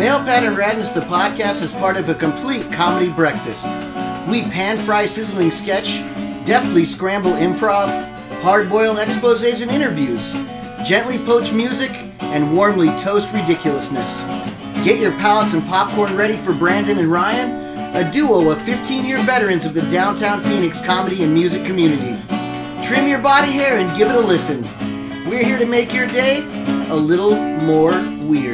Male Pattern Radness, the podcast, is part of a complete comedy breakfast. We pan-fry sizzling sketch, deftly scramble improv, hard-boil exposés and interviews, gently poach music, and warmly toast ridiculousness. Get your pallets and popcorn ready for Brandon and Ryan, a duo of 15-year veterans of the downtown Phoenix comedy and music community. Trim your body hair and give it a listen. We're here to make your day a little more weird.